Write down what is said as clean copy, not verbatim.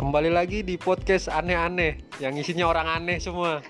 Kembali lagi di podcast aneh-aneh yang isinya orang aneh semua.